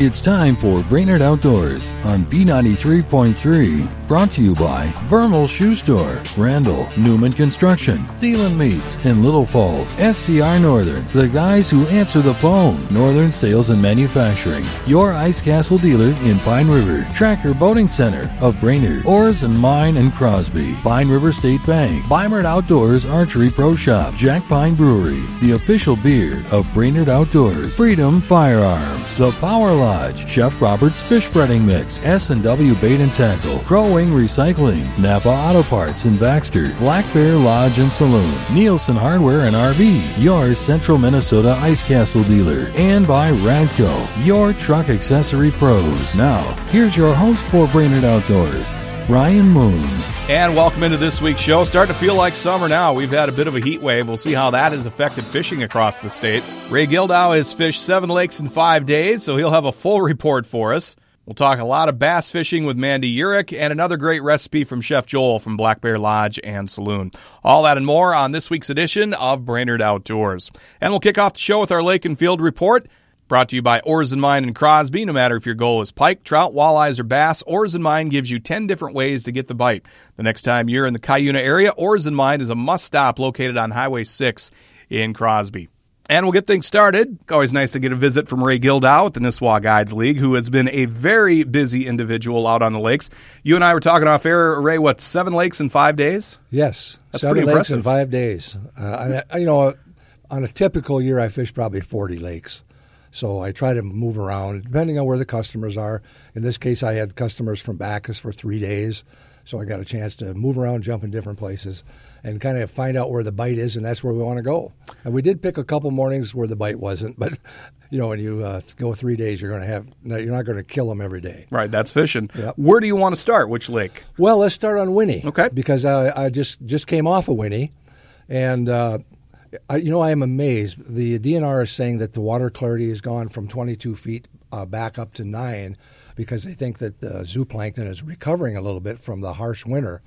It's time for Brainerd Outdoors on B93.3, brought to you by Vermal Shoe Store, Randall, Newman Construction, Thielen Meats, in Little Falls, SCR Northern, the guys who answer the phone, Northern Sales and Manufacturing, your Ice Castle dealer in Pine River, Tracker Boating Center of Brainerd, Oars and Mine and Crosby, Pine River State Bank, Brainerd Outdoors Archery Pro Shop, Jack Pine Brewery, the official beer of Brainerd Outdoors, Freedom Firearms, The Power Line, Chef Robert's Fish Breading Mix, S&W Bait and Tackle, Crow Wing Recycling, Napa Auto Parts in Baxter, Black Bear Lodge and Saloon, Nielsen Hardware and RV, your Central Minnesota Ice Castle dealer, and by Radco, your truck accessory pros. Now, here's your host for Brainerd Outdoors, Ryan Moon. And welcome into this week's show. Starting to feel like summer now. We've had a bit of a heat wave. We'll see how that has affected fishing across the state. Ray Gildow has fished 7 lakes in 5 days, so he'll have a full report for us. We'll talk a lot of bass fishing with Mandy Uirch and another great recipe from Chef Joel from Black Bear Lodge and Saloon. All that and more on this week's edition of Brainerd Outdoors. And we'll kick off the show with our Lake and Field Report, brought to you by Oars and Mine and Crosby. No matter if your goal is pike, trout, walleyes, or bass, Oars and Mine gives you 10 different ways to get the bite. The next time you're in the Cuyuna area, Oars and Mine is a must-stop located on Highway 6 in Crosby. And we'll get things started. Always nice to get a visit from Ray Gildow at the Nisswa Guides League, who has been a very busy individual out on the lakes. You and I were talking off air, Ray, 7 lakes in 5 days? Yes, that's 7 lakes in 5 days. On a typical year, I fish probably 40 lakes. So I try to move around, depending on where the customers are. In this case, I had customers from Bacchus for 3 days, so I got a chance to move around, jump in different places, and kind of find out where the bite is, and that's where we want to go. And we did pick a couple mornings where the bite wasn't, but when you go 3 days, you're not going to kill them every day. Right, that's fishing. Yep. Where do you want to start? Which lake? Well, let's start on Winnie. Okay. Because I just came off of Winnie, and I am amazed. The DNR is saying that the water clarity has gone from 22 feet back up to 9 because they think that the zooplankton is recovering a little bit from the harsh winter.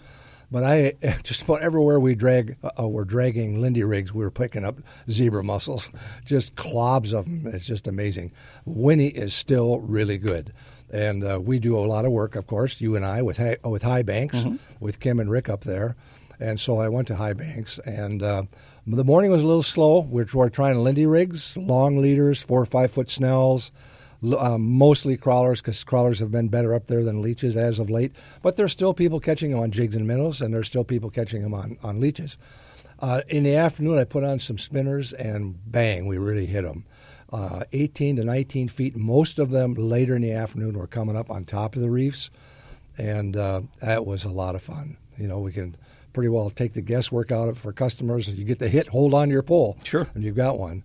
But just about everywhere we're dragging Lindy rigs, we're picking up zebra mussels, just clobs of them. It's just amazing. Winnie is still really good. And we do a lot of work, of course, you and I, with High Banks, mm-hmm. with Kim and Rick up there. And so I went to High Banks, and the morning was a little slow. We're trying Lindy rigs, long leaders, 4 or 5 foot snells, mostly crawlers, because crawlers have been better up there than leeches as of late. But there's still people catching them on jigs and minnows, and there's still people catching them on leeches. In the afternoon, I put on some spinners, and bang, we really hit them. 18 to 19 feet, most of them later in the afternoon were coming up on top of the reefs, and that was a lot of fun. We can pretty well take the guesswork out of it for customers. You get the hit, hold on to your pole. Sure. And you've got one.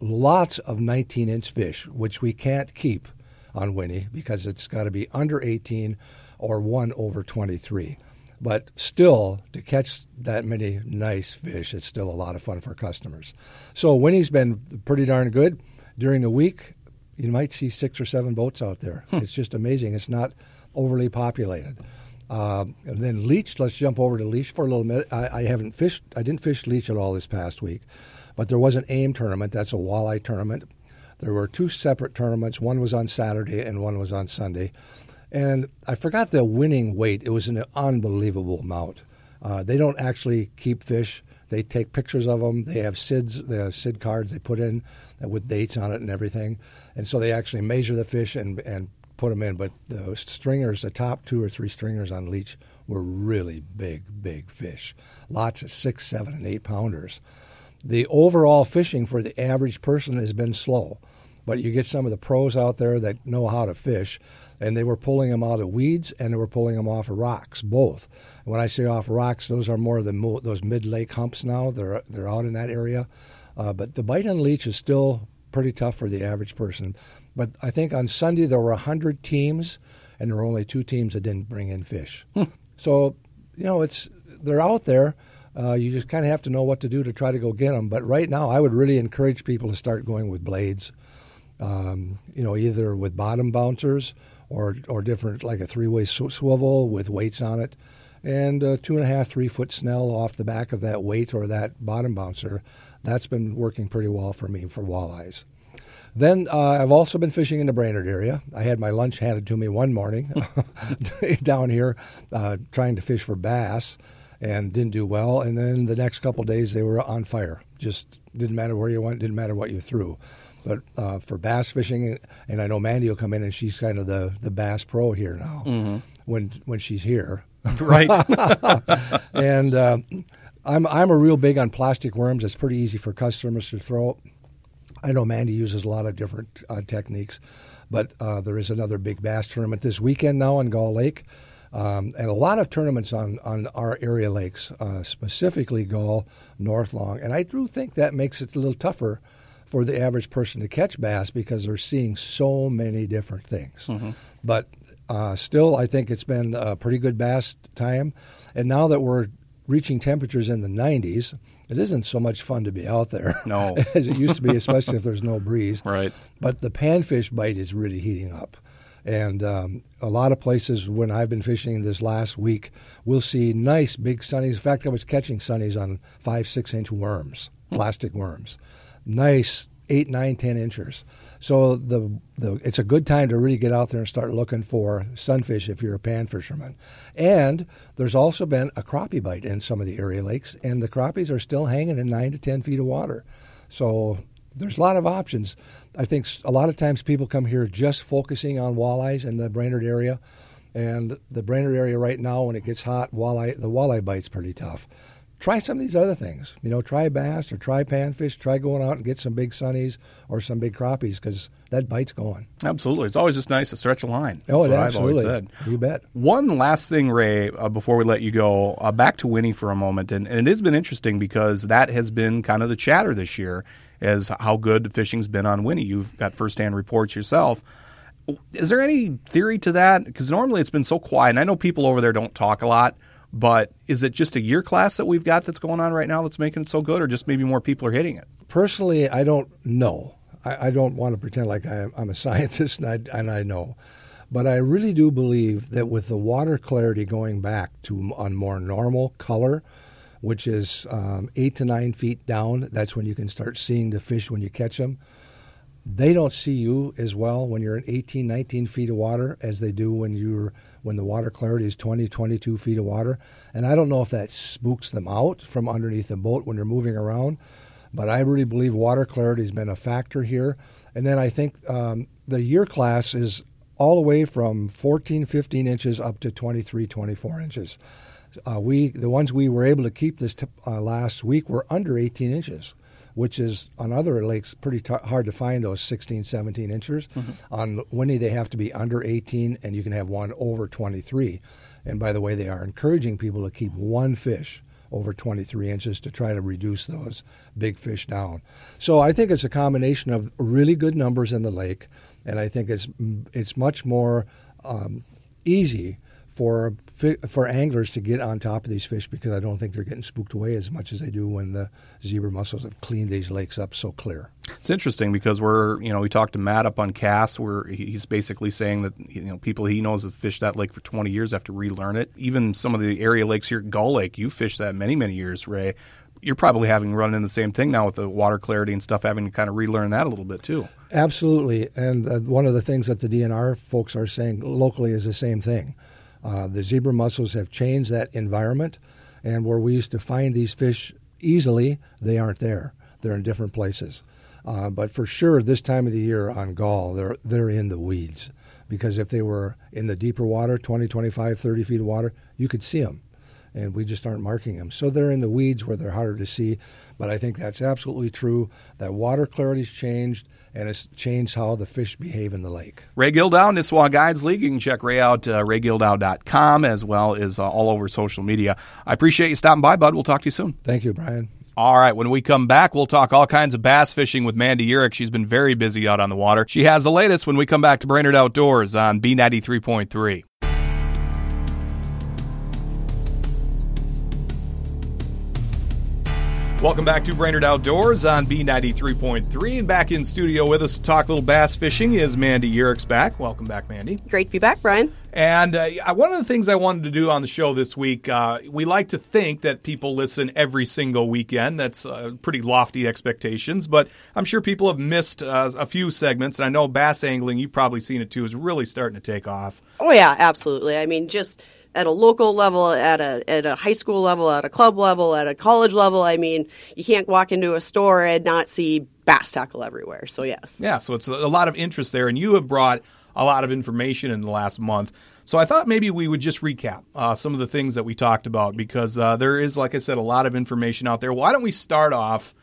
Lots of 19-inch fish, which we can't keep on Winnie because it's got to be under 18 or 1 over 23. But still, to catch that many nice fish, it's still a lot of fun for customers. So Winnie's been pretty darn good. During the week, you might see 6 or 7 boats out there. It's just amazing. It's not overly populated. And then leech, let's jump over to leech for a little minute. I didn't fish leech at all this past week, but there was an AIM tournament. That's a walleye tournament. There were 2 separate tournaments. One was on Saturday and one was on Sunday. And I forgot the winning weight. It was an unbelievable amount. They don't actually keep fish. They take pictures of them. They have SID cards they put in with dates on it and everything. And so they actually measure the fish and put them in, but the stringers, the top 2 or 3 stringers on leech were really big fish. Lots of 6, 7, and 8 pounders. The overall fishing for the average person has been slow, but you get some of the pros out there that know how to fish, and they were pulling them out of weeds and they were pulling them off of rocks, both. And when I say off rocks, those are more than those mid-lake humps now. They're out in that area, but the bite on leech is still pretty tough for the average person. But I think on Sunday there were 100 teams, and there were only 2 teams that didn't bring in fish. So, they're out there. You just kind of have to know what to do to try to go get them. But right now I would really encourage people to start going with blades, either with bottom bouncers or different, like a 3-way swivel with weights on it, and a 2.5, 3-foot snell off the back of that weight or that bottom bouncer. That's been working pretty well for me for walleyes. Then I've also been fishing in the Brainerd area. I had my lunch handed to me one morning down here trying to fish for bass and didn't do well. And then the next couple of days they were on fire. Just didn't matter where you went, didn't matter what you threw. But for bass fishing, and I know Mandy will come in, and she's kind of the bass pro here now when she's here. Right. And I'm a real big on plastic worms. It's pretty easy for customers to throw. I know Mandy uses a lot of different techniques, but there is another big bass tournament this weekend now on Gull Lake, and a lot of tournaments on our area lakes, specifically Gull, North Long. And I do think that makes it a little tougher for the average person to catch bass because they're seeing so many different things. Mm-hmm. But still, I think it's been a pretty good bass time. And now that we're reaching temperatures in the 90s, it isn't so much fun to be out there no. as it used to be, especially if there's no breeze. Right. But the panfish bite is really heating up. And a lot of places when I've been fishing this last week, we'll see nice big sunnies. In fact, I was catching sunnies on 5-6-inch worms, plastic worms. Nice 8, 9, 10 inchers. So the it's a good time to really get out there and start looking for sunfish if you're a pan fisherman. And there's also been a crappie bite in some of the area lakes, and the crappies are still hanging in 9 to 10 feet of water. So there's a lot of options. I think a lot of times people come here just focusing on walleyes in the Brainerd area, and the Brainerd area right now when it gets hot, the walleye bite's pretty tough. Try some of these other things. You know, try bass or try panfish. Try going out and get some big sunnies or some big crappies because that bite's going. Absolutely. It's always just nice to stretch a line. That's what absolutely. I've always said. You bet. One last thing, Ray, before we let you go, back to Winnie for a moment. And it has been interesting because that has been kind of the chatter this year as how good fishing's been on Winnie. You've got firsthand reports yourself. Is there any theory to that? Because normally it's been so quiet. And I know people over there don't talk a lot. But is it just a year class that we've got that's going on right now that's making it so good, or just maybe more people are hitting it? Personally, I don't know. I don't want to pretend like I'm a scientist and I know. But I really do believe that with the water clarity going back to a more normal color, which is 8 to 9 feet down, that's when you can start seeing the fish when you catch them. They don't see you as well when you're in 18, 19 feet of water as they do when the water clarity is 20, 22 feet of water. And I don't know if that spooks them out from underneath the boat when they're moving around, but I really believe water clarity has been a factor here. And then I think the year class is all the way from 14, 15 inches up to 23, 24 inches. The ones we were able to keep this last week were under 18 inches. Which is on other lakes pretty hard to find those 16, 17 inchers. Mm-hmm. On Winnie, they have to be under 18, and you can have one over 23. And by the way, they are encouraging people to keep one fish over 23 inches to try to reduce those big fish down. So I think it's a combination of really good numbers in the lake, and I think it's much more easy for anglers to get on top of these fish because I don't think they're getting spooked away as much as they do when the zebra mussels have cleaned these lakes up so clear. It's interesting because we talked to Matt up on Cass where he's basically saying that people he knows have fished that lake for 20 years have to relearn it. Even some of the area lakes here, Gull Lake, you fished that many, many years, Ray. You're probably having run in the same thing now with the water clarity and stuff, having to kind of relearn that a little bit too. Absolutely, and one of the things that the DNR folks are saying locally is the same thing. The zebra mussels have changed that environment, and where we used to find these fish easily, they aren't there. They're in different places. But for sure, this time of the year on Gull, they're in the weeds because if they were in the deeper water, 20, 25, 30 feet of water, you could see them, and we just aren't marking them. So they're in the weeds where they're harder to see, but I think that's absolutely true. That water clarity's changed. And it's changed how the fish behave in the lake. Ray Gildow, Nisswa Guides League. You can check Ray out, raygildow.com, as well as all over social media. I appreciate you stopping by, bud. We'll talk to you soon. Thank you, Brian. All right, when we come back, we'll talk all kinds of bass fishing with Mandy Uirch. She's been very busy out on the water. She has the latest when we come back to Brainerd Outdoors on B93.3. Welcome back to Brainerd Outdoors on B93.3, and back in studio with us to talk a little bass fishing is Mandy Uirch. Welcome back, Mandy. Great to be back, Brian. And one of the things I wanted to do on the show this week, we like to think that people listen every single weekend. That's pretty lofty expectations, but I'm sure people have missed a few segments, and I know bass angling, you've probably seen it too, is really starting to take off. Oh, yeah, absolutely. I mean, just at a local level, at a high school level, at a club level, at a college level. I mean, you can't walk into a store and not see bass tackle everywhere. So, yes. Yeah, so it's a lot of interest there, and you have brought a lot of information in the last month. So I thought maybe we would just recap some of the things that we talked about, because there is, like I said, a lot of information out there. Why don't we start off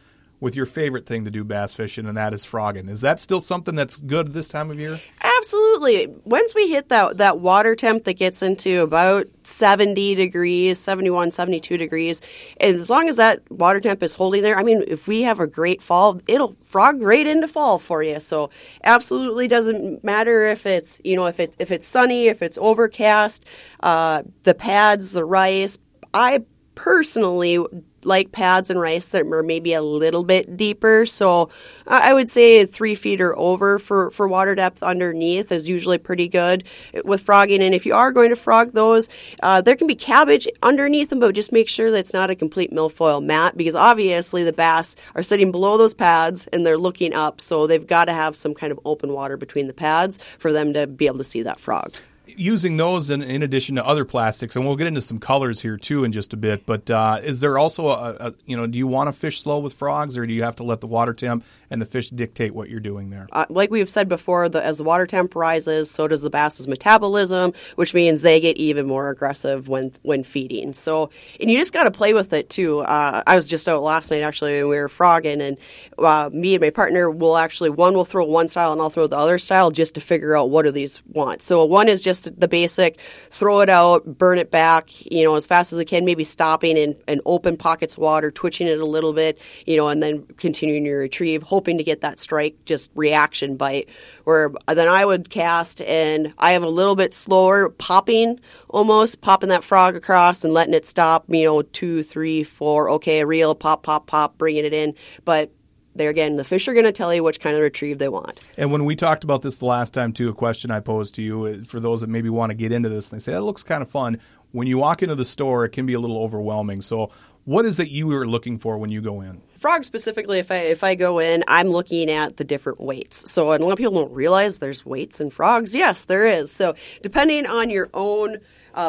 with your favorite thing to do bass fishing, and that is frogging. Is that still something that's good this time of year? Absolutely. Once we hit that water temp that gets into about 70 degrees, 71, 72 degrees, and as long as that water temp is holding there, I mean, if we have a great fall, it'll frog right into fall for you. So absolutely doesn't matter if it's, you know, if it's sunny, if it's overcast, the pads, the rice. I personally like pads and rice that are maybe a little bit deeper. So I would say 3 feet or over for water depth underneath is usually pretty good with frogging. And if you are going to frog those, there can be cabbage underneath them, but just make sure that it's not a complete milfoil mat, because obviously the bass are sitting below those pads and they're looking up. So they've got to have some kind of open water between the pads for them to be able to see that frog. Using those in addition to other plastics, and we'll get into some colors here too in just a bit, but is there also do you want to fish slow with frogs, or do you have to let the water temp and the fish dictate what you're doing there? Like we've said before, as the water temp rises, so does the bass's metabolism, which means they get even more aggressive when feeding. So, and you just got to play with it too. I was just out last night actually, and we were frogging, and me and my partner will throw one style and I'll throw the other style just to figure out what do these want. So one is just the basic, throw it out, burn it back, you know, as fast as it can, maybe stopping in open pockets of water, twitching it a little bit, you know, and then continuing your retrieve, hoping to get that strike, just reaction bite. Where then I would cast, and I have a little bit slower popping that frog across and letting it stop, you know, 2, 3, 4, okay, a reel, pop, pop, pop, bringing it in. But there again, the fish are going to tell you which kind of retrieve they want. And when we talked about this the last time, too, a question I posed to you, for those that maybe want to get into this, and they say, that looks kind of fun. When you walk into the store, it can be a little overwhelming. So what is it you are looking for when you go in? Frogs specifically, if I go in, I'm looking at the different weights. So a lot of people don't realize there's weights in frogs. Yes, there is. So depending on your own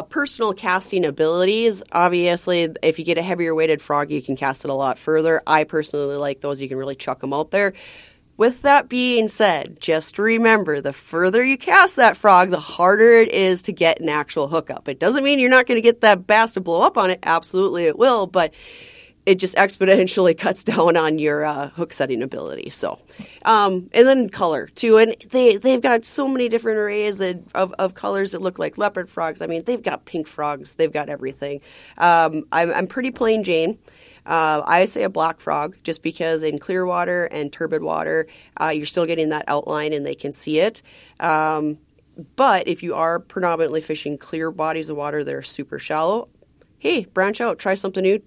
personal casting abilities, obviously, if you get a heavier weighted frog, you can cast it a lot further. I personally like those. You can really chuck them out there. With that being said, just remember, the further you cast that frog, the harder it is to get an actual hookup. It doesn't mean you're not going to get that bass to blow up on it. Absolutely, it will, but it just exponentially cuts down on your hook setting ability. So, and then color too. And they've got so many different arrays of colors that look like leopard frogs. I mean, they've got pink frogs. They've got everything. I'm pretty plain Jane. I say a black frog just because in clear water and turbid water, you're still getting that outline and they can see it. But if you are predominantly fishing clear bodies of water that are super shallow, hey, branch out, try something new.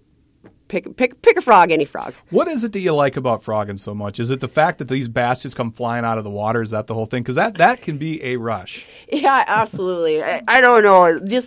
Pick a frog, any frog. What is it that you like about frogging so much? Is it the fact that these bass just come flying out of the water? Is that the whole thing? Because that can be a rush. Yeah, absolutely. I don't know.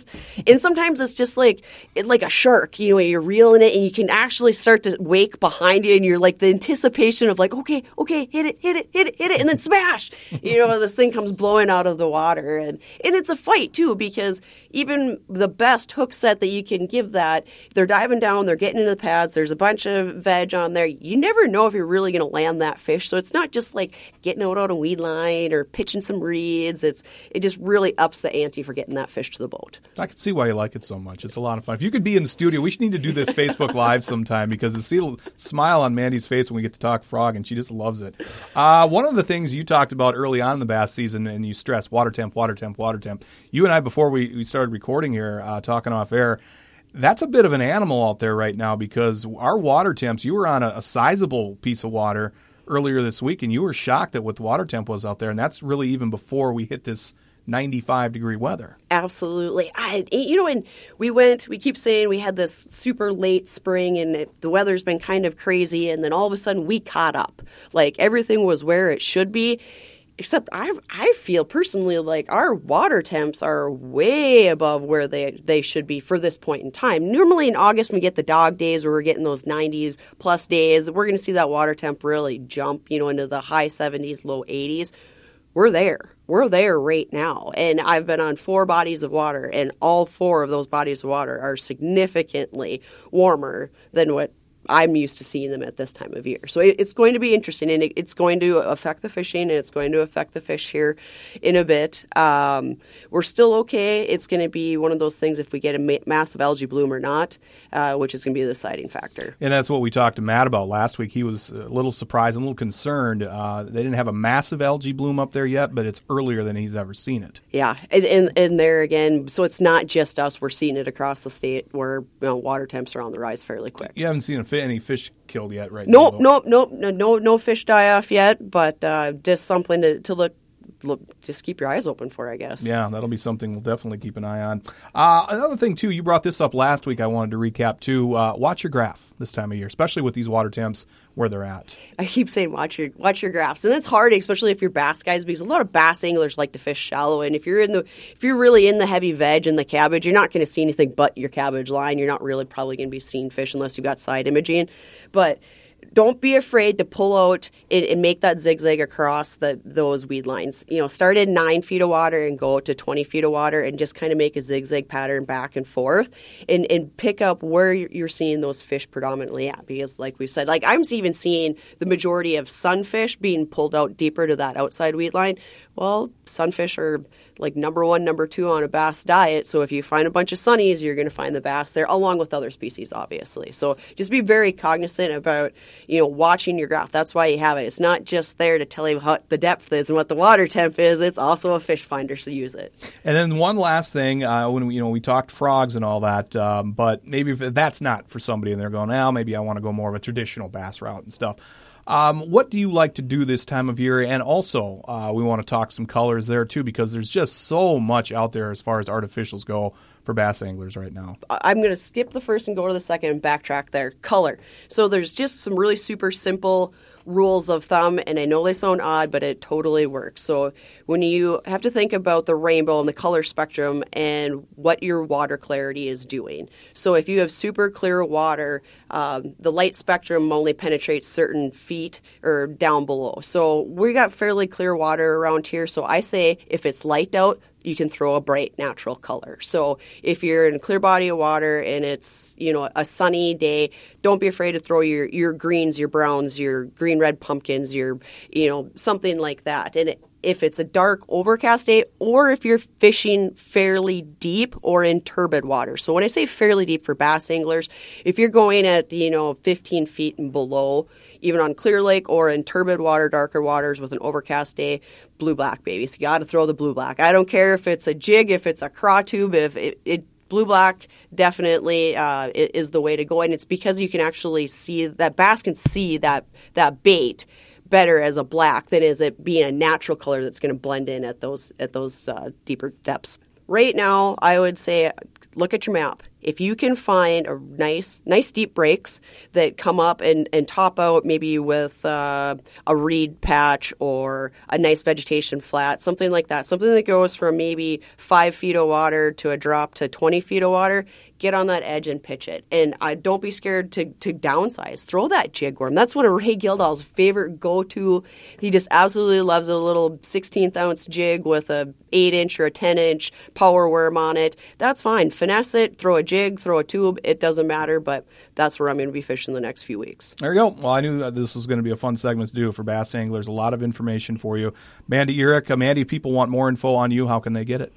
And sometimes it's just like a shark. You know, you're reeling it and you can actually start to wake behind you, and you're like the anticipation of like, okay, hit it, and then smash. You know, this thing comes blowing out of the water, and it's a fight too, because even the best hook set that you can give that, they're diving down, they're getting into the path. There's a bunch of veg on there. You never know if you're really going to land that fish. So it's not just like getting out on a weed line or pitching some reeds. It just really ups the ante for getting that fish to the boat. I can see why you like it so much. It's a lot of fun. If you could be in the studio, we should need to do this Facebook Live sometime, because you see the smile on Mandy's face when we get to talk frog, and she just loves it. One of the things you talked about early on in the bass season, and you stressed water temp. You and I, before we started recording here, talking off air, that's a bit of an animal out there right now, because our water temps, you were on a sizable piece of water earlier this week, and you were shocked at what the water temp was out there, and that's really even before we hit this 95-degree weather. Absolutely. And we keep saying we had this super late spring and the weather's been kind of crazy, and then all of a sudden we caught up. Like, everything was where it should be, except I feel personally like our water temps are way above where they should be for this point in time. Normally in August we get the dog days where we're getting those 90-plus days. We're going to see that water temp really jump, into the high 70s, low 80s. We're there. We're there right now. And I've been on 4 bodies of water, and all 4 of those bodies of water are significantly warmer than what I'm used to seeing them at this time of year. So it's going to be interesting, and it's going to affect the fishing, and it's going to affect the fish here in a bit. We're still okay. It's going to be one of those things if we get a massive algae bloom or not, which is going to be the deciding factor. And that's what we talked to Matt about last week. He was a little surprised and a little concerned. They didn't have a massive algae bloom up there yet, but it's earlier than he's ever seen it. Yeah, and there again, so it's not just us. We're seeing it across the state where water temps are on the rise fairly quick. You haven't seen any fish killed yet, right? No fish die off yet, but just something to look, just keep your eyes open for, I guess. Yeah, that'll be something we'll definitely keep an eye on. Another thing, too, you brought this up last week I wanted to recap, too. Watch your graph this time of year, especially with these water temps where they're at. I keep saying watch your graphs. And it's hard, especially if you're bass guys, because a lot of bass anglers like to fish shallow. And if you're really in the heavy veg and the cabbage, you're not going to see anything but your cabbage line. You're not really probably going to be seeing fish unless you've got side imaging. But don't be afraid to pull out and make that zigzag across those weed lines. Start at 9 feet of water and go to 20 feet of water and just kind of make a zigzag pattern back and forth and pick up where you're seeing those fish predominantly at. Because like we've said, like I'm even seeing the majority of sunfish being pulled out deeper to that outside weed line. Well, sunfish are like number 1, number 2 on a bass diet. So if you find a bunch of sunnies, you're going to find the bass there along with other species, obviously. So just be very cognizant about, watching your graph. That's why you have it. It's not just there to tell you what the depth is and what the water temp is. It's also a fish finder, so use it. And then one last thing, when we talked frogs and all that, but maybe if that's not for somebody and they're going, maybe I want to go more of a traditional bass route and stuff. What do you like to do this time of year? And also, we want to talk some colors there, too, because there's just so much out there as far as artificials go for bass anglers right now. I'm going to skip the first and go to the second and backtrack there. Color. So there's just some really super simple rules of thumb, and I know they sound odd, but it totally works. So when you have to think about the rainbow and the color spectrum and what your water clarity is doing. So if you have super clear water, the light spectrum only penetrates certain feet or down below. So we got fairly clear water around here. So I say if it's light out, you can throw a bright natural color. So if you're in a clear body of water and it's, a sunny day, don't be afraid to throw your greens, your browns, your green red pumpkins, your, something like that. And if it's a dark overcast day, or if you're fishing fairly deep or in turbid water. So when I say fairly deep for bass anglers, if you're going at, 15 feet and below, even on Clear Lake or in turbid water, darker waters with an overcast day, blue-black, baby. You got to throw the blue-black. I don't care if it's a jig, if it's a craw tube, if it blue-black definitely is the way to go. And it's because you can actually see that bass can see that bait better as a black than is it being a natural color that's going to blend in at those deeper depths. Right now, I would say look at your map. If you can find a nice deep breaks that come up and top out maybe with a reed patch or a nice vegetation flat, something like that, something that goes from maybe 5 feet of water to a drop to 20 feet of water, get on that edge and pitch it. And don't be scared to downsize. Throw that jig worm. That's one of Ray Gildow's favorite go-to. He just absolutely loves a little 16th-ounce jig with a 8-inch or a 10-inch power worm on it. That's fine. Finesse it. Throw a jig, throw a tube, it doesn't matter, but that's where I'm going to be fishing the next few weeks. There you go. Well, I knew that this was going to be a fun segment to do for bass anglers. A lot of information for you. Mandy Uirch. Mandy, if people want more info on you, how can they get it?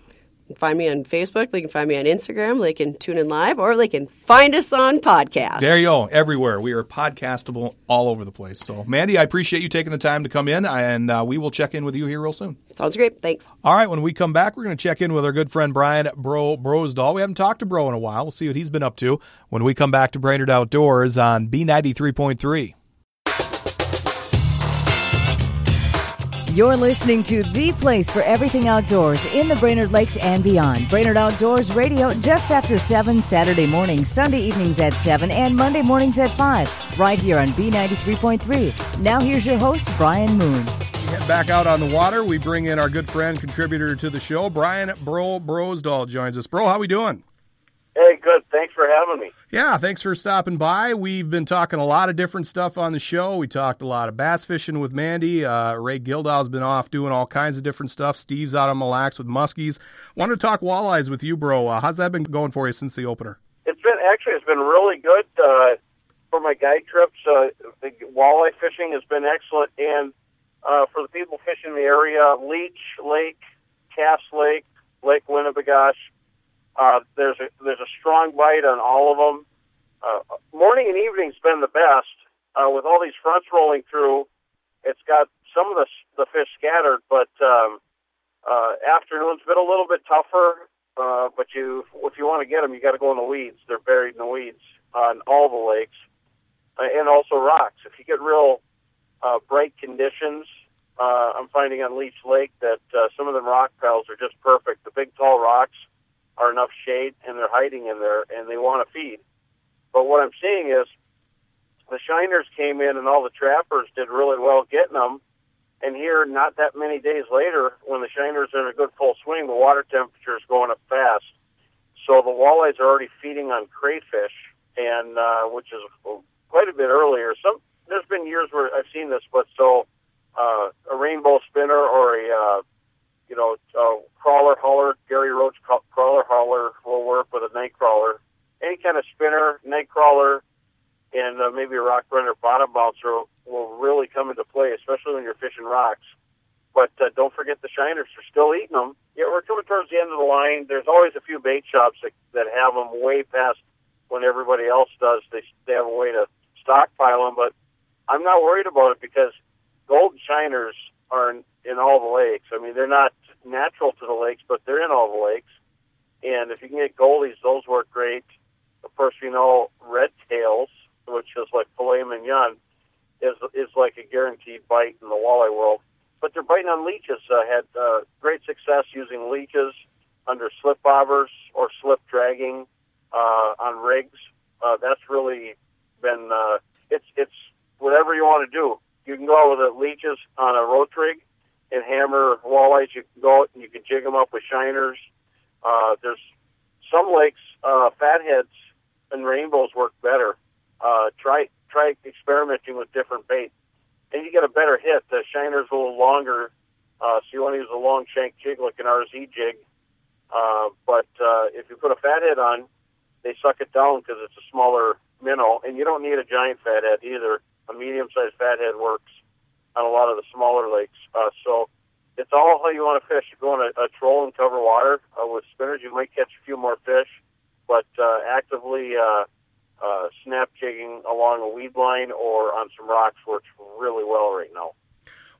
Find me on Facebook. They can find me on Instagram. They can tune in live, or they can find us on podcast. There you go. Everywhere. We are podcastable all over the place. So, Mandy, I appreciate you taking the time to come in, and we will check in with you here real soon. Sounds great. Thanks. All right. When we come back, we're going to check in with our good friend Brian Brosdahl. We haven't talked to Bro in a while. We'll see what he's been up to when we come back to Brainerd Outdoors on B93.3. You're listening to the place for everything outdoors in the Brainerd Lakes and beyond. Brainerd Outdoors Radio, just after 7, Saturday mornings, Sunday evenings at 7, and Monday mornings at 5, right here on B93.3. Now here's your host, Brian Moon. Back out on the water, we bring in our good friend, contributor to the show, Brian Brosdahl joins us. Bro, how we doing? Hey, good. Thanks for having me. Yeah, thanks for stopping by. We've been talking a lot of different stuff on the show. We talked a lot of bass fishing with Mandy. Ray Gildow's been off doing all kinds of different stuff. Steve's out on Mille Lacs with muskies. Wanted to talk walleyes with you, bro. How's that been going for you since the opener? It's been really good for my guide trips. The walleye fishing has been excellent, and for the people fishing the area, Leech Lake, Cass Lake, Lake Winnebagosh, there's a strong bite on all of them. Morning and evening's been the best. With all these fronts rolling through, it's got some of the fish scattered, but afternoon's been a little bit tougher. But if you want to get them, you got to go in the weeds. They're buried in the weeds on all the lakes, and also rocks. If you get real bright conditions, I'm finding on Leech Lake that some of them rock piles are just perfect. The big tall rocks are enough shade, and they're hiding in there, and they want to feed. But what I'm seeing is the shiners came in, and all the trappers did really well getting them, and here, not that many days later, when the shiners are in a good full swing, the water temperature is going up fast. So the walleyes are already feeding on crayfish, and which is quite a bit earlier. There's been years where I've seen this, but a rainbow spinner or a crawler hauler, Gary Roach crawler hauler will work with a night crawler. Any kind of spinner, night crawler, and maybe a rock runner bottom bouncer will really come into play, especially when you're fishing rocks. But don't forget the shiners are still eating them. Yeah, we're coming towards the end of the line. There's always a few bait shops that have them way past when everybody else does. They have a way to stockpile them, but I'm not worried about it because golden shiners are in all the lakes. I mean, they're not natural to the lakes, but they're in all the lakes. And if you can get goldies, those work great. Of course, you know, red tails, which is like filet mignon, is like a guaranteed bite in the walleye world. But they're biting on leeches. I had great success using leeches under slip bobbers or slip dragging on rigs. That's really been it's whatever you want to do. You can go out with the leeches on a roach rig and hammer walleyes. You can go out and you can jig them up with shiners. There's some lakes, fatheads and rainbows work better. Try experimenting with different bait, and you get a better hit. The shiner's a little longer, so you want to use a long shank jig like an RZ jig. But if you put a fathead on, they suck it down because it's a smaller minnow, and you don't need a giant fathead either. A medium-sized fathead works on a lot of the smaller lakes. So it's all how you want to fish. You go on a troll and cover water with spinners. You might catch a few more fish, but actively snap jigging along a weed line or on some rocks works really well right now.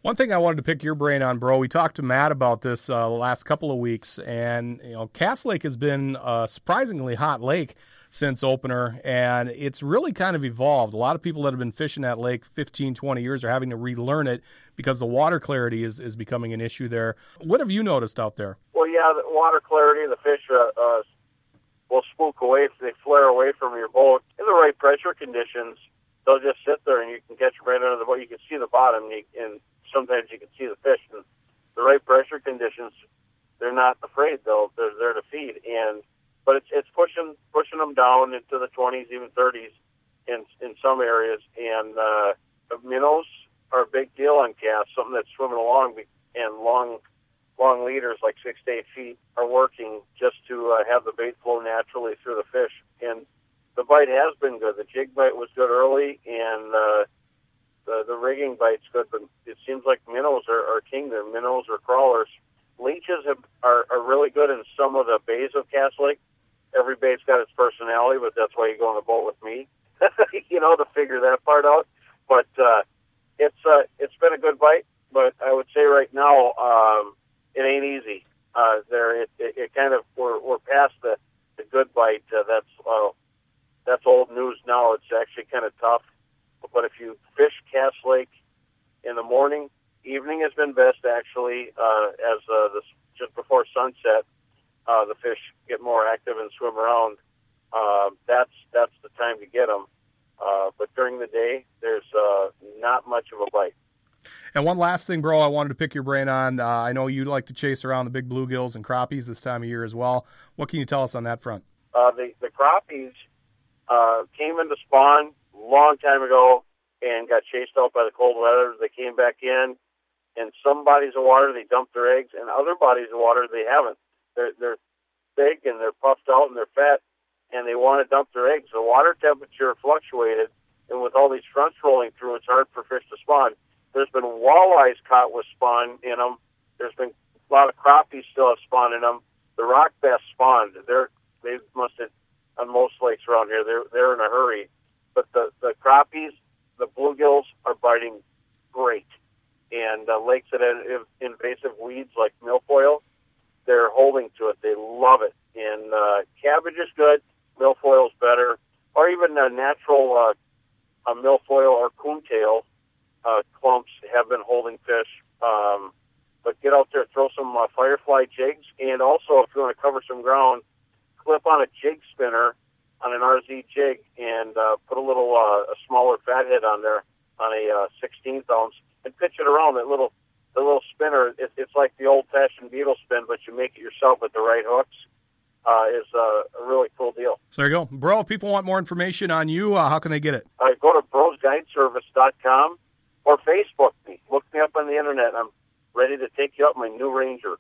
One thing I wanted to pick your brain on, bro, we talked to Matt about this the last couple of weeks, and Cass Lake has been a surprisingly hot lake since opener, and it's really kind of evolved. A lot of people that have been fishing that lake 15, 20 years are having to relearn it because the water clarity is becoming an issue there. What have you noticed out there? Well, yeah, the water clarity, the fish will spook away if they flare away from your boat. In the right pressure conditions, they'll just sit there and you can catch them right under the boat. You can see the bottom, and sometimes you can see the fish. And the right pressure conditions, they're not afraid, though. They're there to feed, but it's pushing them down into the 20s, even 30s in some areas. And minnows are a big deal on Cass, something that's swimming along, and long leaders like 6 to 8 feet are working just to have the bait flow naturally through the fish. And the bite has been good. The jig bite was good early, and the rigging bite's good, but it seems like minnows are king there. Minnows or crawlers. Leeches are really good in some of the bays of Cass Lake. Every bay's got its personality, but that's why you go on the boat with me, to figure that part out. But it's been a good bite. But I would say right now it ain't easy. It kind of we're past the good bite. That's old news now. It's actually kind of tough. But if you fish Cass Lake in the morning, Evening has been best, actually, just before sunset, the fish get more active and swim around. That's the time to get them. But during the day, there's not much of a bite. And one last thing, Bro, I wanted to pick your brain on. I know you like to chase around the big bluegills and crappies this time of year as well. What can you tell us on that front? The crappies came into spawn a long time ago and got chased out by the cold weather. They came back in, and some bodies of water they dumped their eggs, and other bodies of water they haven't. They're big, and they're puffed out, and they're fat, and they want to dump their eggs. The water temperature fluctuated, and with all these fronts rolling through, it's hard for fish to spawn. There's been walleyes caught with spawn in them. There's been a lot of crappies still have spawn in them. The rock bass spawned. They must have, on most lakes around here, they're in a hurry. But the crappies, the bluegills are biting great. And lakes that have invasive weeds like milfoil, they're holding to it. They love it. And cabbage is good. Milfoil's better. Or even a natural a milfoil or coontail clumps have been holding fish. But get out there, throw some firefly jigs. And also, if you want to cover some ground, clip on a jig spinner on an RZ jig and put a smaller fathead on there on a 16th ounce and pitch it around. That little spinner, it's like the old-fashioned beetle spin, but you make it yourself with the right hooks. Is a really cool deal. So there you go. Bro, if people want more information on you, how can they get it? Go to brosguideservice.com or Facebook me. Look me up on the internet. I'm ready to take you up, my new ranger.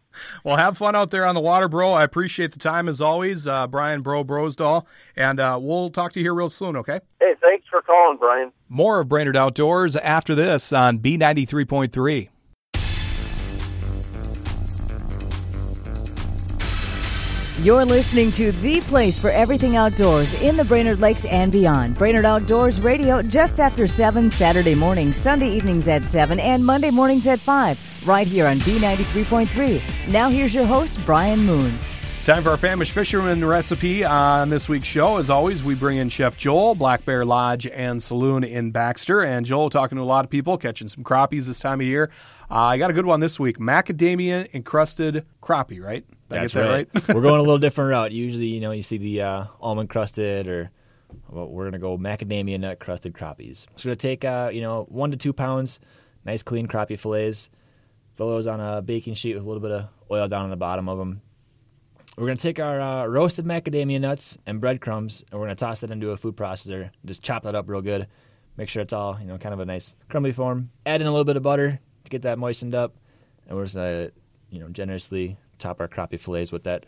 Well, have fun out there on the water, Bro. I appreciate the time as always. Brian Brosdahl, and we'll talk to you here real soon, okay? Hey, thanks for calling, Brian. More of Brainerd Outdoors after this on B93.3. You're listening to the place for everything outdoors in the Brainerd Lakes and beyond. Brainerd Outdoors Radio, just after 7, Saturday mornings, Sunday evenings at 7, and Monday mornings at 5, right here on B93.3. Now here's your host, Brian Moon. Time for our Famished Fisherman recipe on this week's show. As always, we bring in Chef Joel, Black Bear Lodge and Saloon in Baxter. And Joel, talking to a lot of people, catching some crappies this time of year. I got a good one this week, macadamia-encrusted crappie, right? That's right. We're going a little different route. Usually, you see the almond crusted, or we're going to go macadamia nut crusted crappies. So we're going to take, 1 to 2 pounds, nice clean crappie fillets, fill those on a baking sheet with a little bit of oil down on the bottom of them. We're going to take our roasted macadamia nuts and breadcrumbs, and we're going to toss that into a food processor. Just chop that up real good. Make sure it's all, kind of a nice crumbly form. Add in a little bit of butter to get that moistened up, and we're just going to, generously top our crappie fillets with that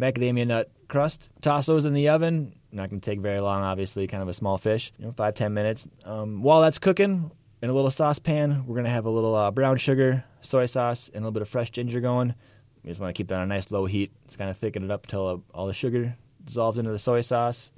macadamia nut crust. Toss those in the oven. Not going to take very long, obviously, kind of a small fish, 5-10 minutes. While that's cooking, in a little saucepan, we're going to have a little brown sugar, soy sauce, and a little bit of fresh ginger going. We just want to keep that on a nice low heat. It's kind of thicken it up until all the sugar dissolves into the soy sauce.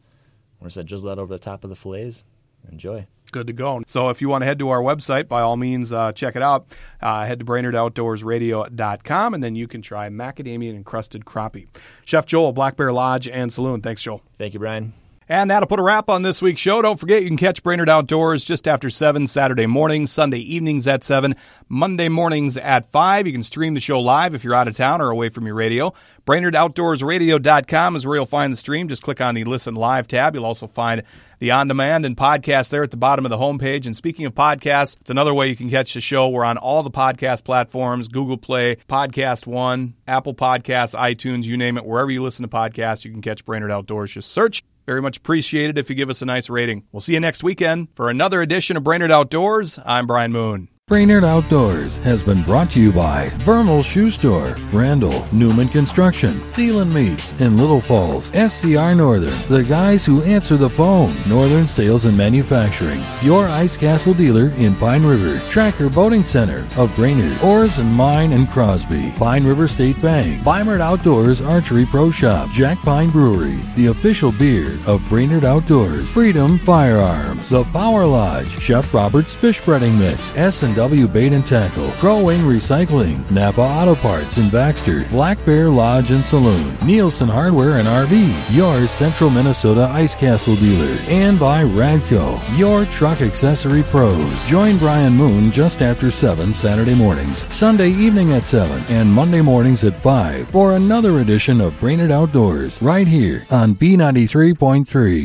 We're going to drizzle that over the top of the fillets. Enjoy. Good to go. So if you want to head to our website, by all means, check it out. Head to BrainerdOutdoorsRadio.com, and then you can try macadamia encrusted crappie. Chef Joel, Black Bear Lodge and Saloon. Thanks, Joel. Thank you, Brian. And that'll put a wrap on this week's show. Don't forget, you can catch Brainerd Outdoors just after 7 Saturday mornings, Sunday evenings at 7, Monday mornings at 5. You can stream the show live if you're out of town or away from your radio. BrainerdOutdoorsRadio.com is where you'll find the stream. Just click on the Listen Live tab. You'll also find the on-demand and podcast there at the bottom of the homepage. And speaking of podcasts, it's another way you can catch the show. We're on all the podcast platforms, Google Play, Podcast One, Apple Podcasts, iTunes, you name it. Wherever you listen to podcasts, you can catch Brainerd Outdoors. Just search. Very much appreciated if you give us a nice rating. We'll see you next weekend for another edition of Brainerd Outdoors. I'm Brian Moon. Brainerd Outdoors has been brought to you by Vernal Shoe Store, Randall, Newman Construction, Thielen Meats in Little Falls, SCR Northern, the guys who answer the phone, Northern Sales and Manufacturing, your Ice Castle dealer in Pine River, Tracker Boating Center of Brainerd, Ores and Mine and Crosby, Pine River State Bank, Bimert Outdoors Archery Pro Shop, Jack Pine Brewery, the official beer of Brainerd Outdoors, Freedom Firearms, The Power Lodge, Chef Robert's Fish Breading Mix, S&W R&W Bait and Tackle, Crow Wing Recycling, Napa Auto Parts in Baxter, Black Bear Lodge and Saloon, Nielsen Hardware and RV, your Central Minnesota Ice Castle dealer, and by Radco, your truck accessory pros. Join Brian Moon just after 7 Saturday mornings, Sunday evening at 7, and Monday mornings at 5 for another edition of Brainerd Outdoors right here on B93.3.